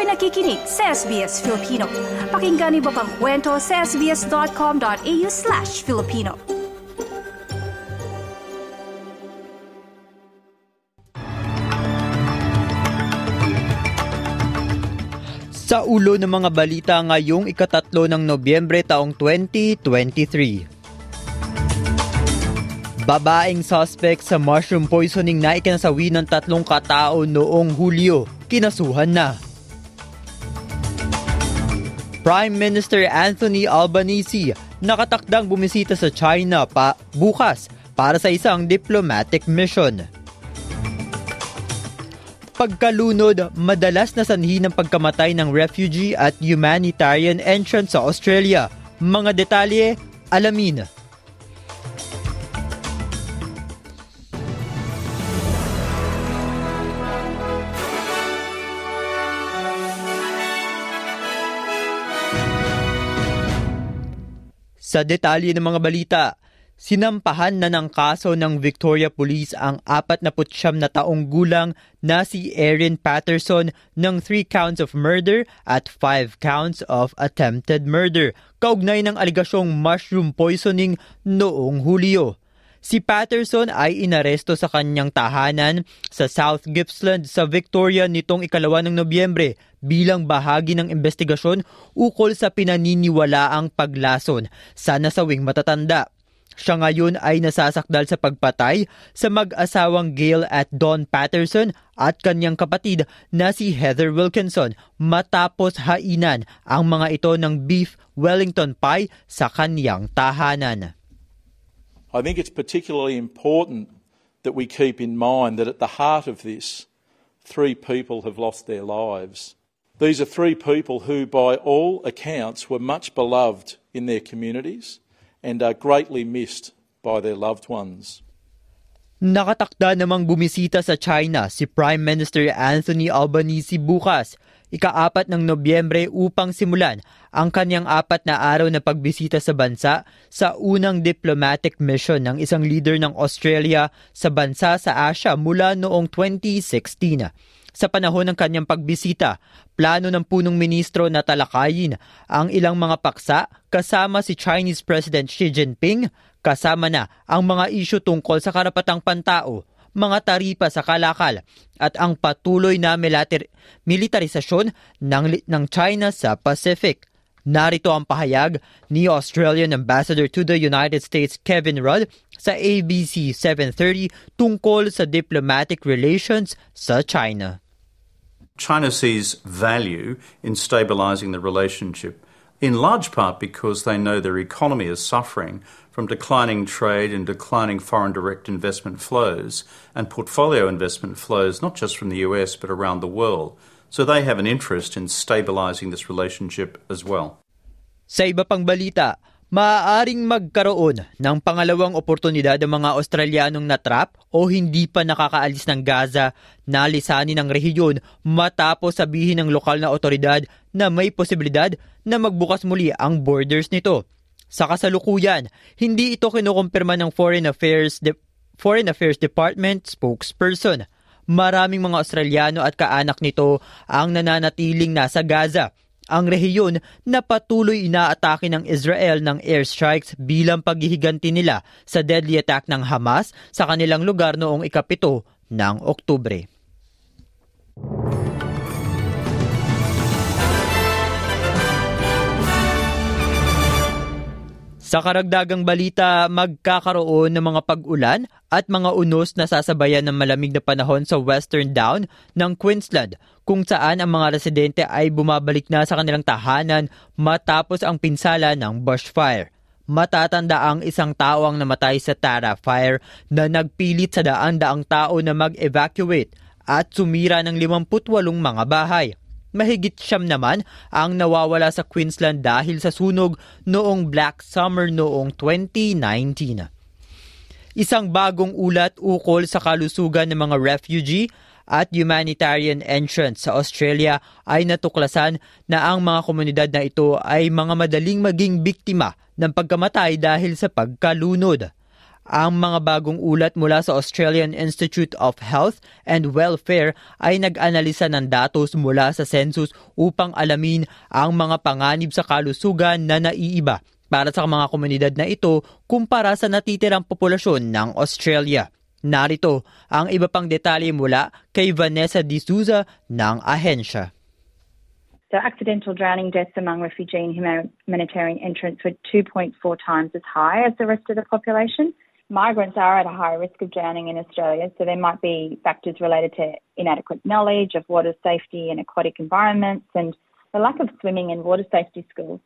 Kayo'y nakikinig sa SBS Filipino. Pakinggan niyo pa ang kwento sa sbs.com.au/Filipino. Sa ulo ng mga balita ngayong ika-3 ng Nobyembre taong 2023. Babaeng suspect sa mushroom poisoning na ikinasawi ng 3 katao noong Hulyo, kinasuhan na. Prime Minister Anthony Albanese nakatakdang bumisita sa China bukas para sa isang diplomatic mission. Pagkalunod, madalas na sanhi ng pagkamatay ng refugee at humanitarian entrants sa Australia. Mga detalye, alamin. Sa detalye ng mga balita, sinampahan na ng kaso ng Victoria Police ang 49 na taong gulang na si Erin Patterson ng 3 counts of murder at 5 counts of attempted murder, kaugnay ng aligasyong mushroom poisoning noong Hulyo. Si Patterson ay inaresto sa kanyang tahanan sa South Gippsland sa Victoria nitong 2 Nobyembre bilang bahagi ng investigasyon ukol sa pinaniniwalaang paglason sa nasawing matatanda. Siya ngayon ay nasasakdal sa pagpatay sa mag-asawang Gail at Dawn Patterson at kanyang kapatid na si Heather Wilkinson matapos hainan ang mga ito ng beef Wellington pie sa kanyang tahanan. I think it's particularly important that we keep in mind that at the heart of this, 3 people have lost their lives. These are 3 people who, by all accounts, were much beloved in their communities and are greatly missed by their loved ones. Nakatakda namang bumisita sa China si Prime Minister Anthony Albanese bukas, ika-4 ng Nobyembre upang simulan ang kanyang 4 na araw na pagbisita sa bansa sa unang diplomatic mission ng isang leader ng Australia sa bansa sa Asia mula noong 2016. Sa panahon ng kanyang pagbisita, plano ng punong ministro na talakayin ang ilang mga paksa kasama si Chinese President Xi Jinping, kasama na ang mga isyu tungkol sa karapatang pantao, mga taripa sa kalakal at ang patuloy na militarisasyon ng China sa Pacific. Narito ang pahayag ni Australian Ambassador to the United States Kevin Rudd sa ABC 730 tungkol sa diplomatic relations sa China. China sees value in stabilizing the relationship, in large part because they know their economy is suffering from declining trade and declining foreign direct investment flows and portfolio investment flows, not just from the US but around the world. So they have an interest in stabilizing this relationship as well. Sa iba pang balita, maaaring magkaroon ng pangalawang oportunidad ang mga Australianong natrap o hindi pa nakakaalis ng Gaza na lisanin ng rehiyon matapos sabihin ng lokal na otoridad na may posibilidad na magbukas muli ang borders nito. Sa kasalukuyan, hindi ito kinukumpirma ng Foreign Affairs Department spokesperson. Maraming mga Australiano at kaanak nito ang nananatiling nasa Gaza, ang rehiyon na patuloy inaatake ng Israel ng airstrikes bilang paghihiganti nila sa deadly attack ng Hamas sa kanilang lugar noong 7 ng Oktubre. Sa karagdagang balita, magkakaroon ng mga pag-ulan at mga unos na sasabayan ng malamig na panahon sa Western Down ng Queensland, kung saan ang mga residente ay bumabalik na sa kanilang tahanan matapos ang pinsala ng bushfire. Matatanda ang isang tao ang namatay sa Tara Fire na nagpilit sa daan-daang tao na mag-evacuate at sumira ng 58 mga bahay. Mahigit 9 naman ang nawawala sa Queensland dahil sa sunog noong Black Summer noong 2019. Isang bagong ulat ukol sa kalusugan ng mga refugee at humanitarian entrants sa Australia ay natuklasan na ang mga komunidad na ito ay mga madaling maging biktima ng pagkamatay dahil sa pagkalunod. Ang mga bagong ulat mula sa Australian Institute of Health and Welfare ay nag-analisa ng datos mula sa census upang alamin ang mga panganib sa kalusugan na naiiba para sa mga komunidad na ito kumpara sa natitirang populasyon ng Australia. Narito ang iba pang detalye mula kay Vanessa D'Souza ng ahensya. So accidental drowning deaths among refugee and humanitarian entrants were 2.4 times as high as the rest of the population. Migrants are at a higher risk of drowning in Australia, so there might be factors related to inadequate knowledge of water safety and aquatic environments and the lack of swimming and water safety schools.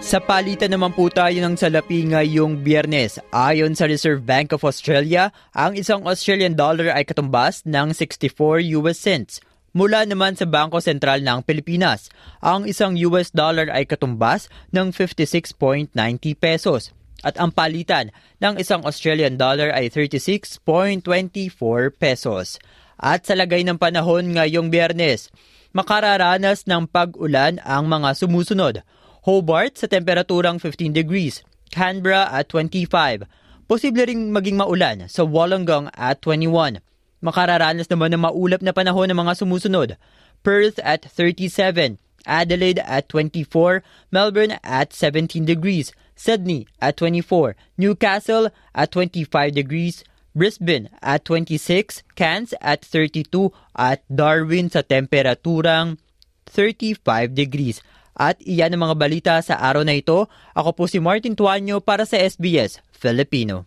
Sa palitan naman po tayo ng salapi ngayong Biyernes. Ayon sa Reserve Bank of Australia, ang isang Australian dollar ay katumbas ng 64 US cents. Mula naman sa Banko Sentral ng Pilipinas, ang isang US dollar ay katumbas ng 56.90 pesos. At ang palitan ng isang Australian dollar ay 36.24 pesos. At sa lagay ng panahon ngayong Biyernes, makararanas ng pag-ulan ang mga sumusunod. Hobart sa temperaturang 15 degrees, Canberra at 25. Posible ring maging maulan sa Wollongong at 21. Makararanas naman ng maulap na panahon ng mga sumusunod. Perth at 37, Adelaide at 24, Melbourne at 17 degrees, Sydney at 24, Newcastle at 25 degrees, Brisbane at 26, Cairns at 32 at Darwin sa temperaturang 35 degrees. At iyan ang mga balita sa araw na ito. Ako po si Martin Tuanyo para sa SBS Filipino.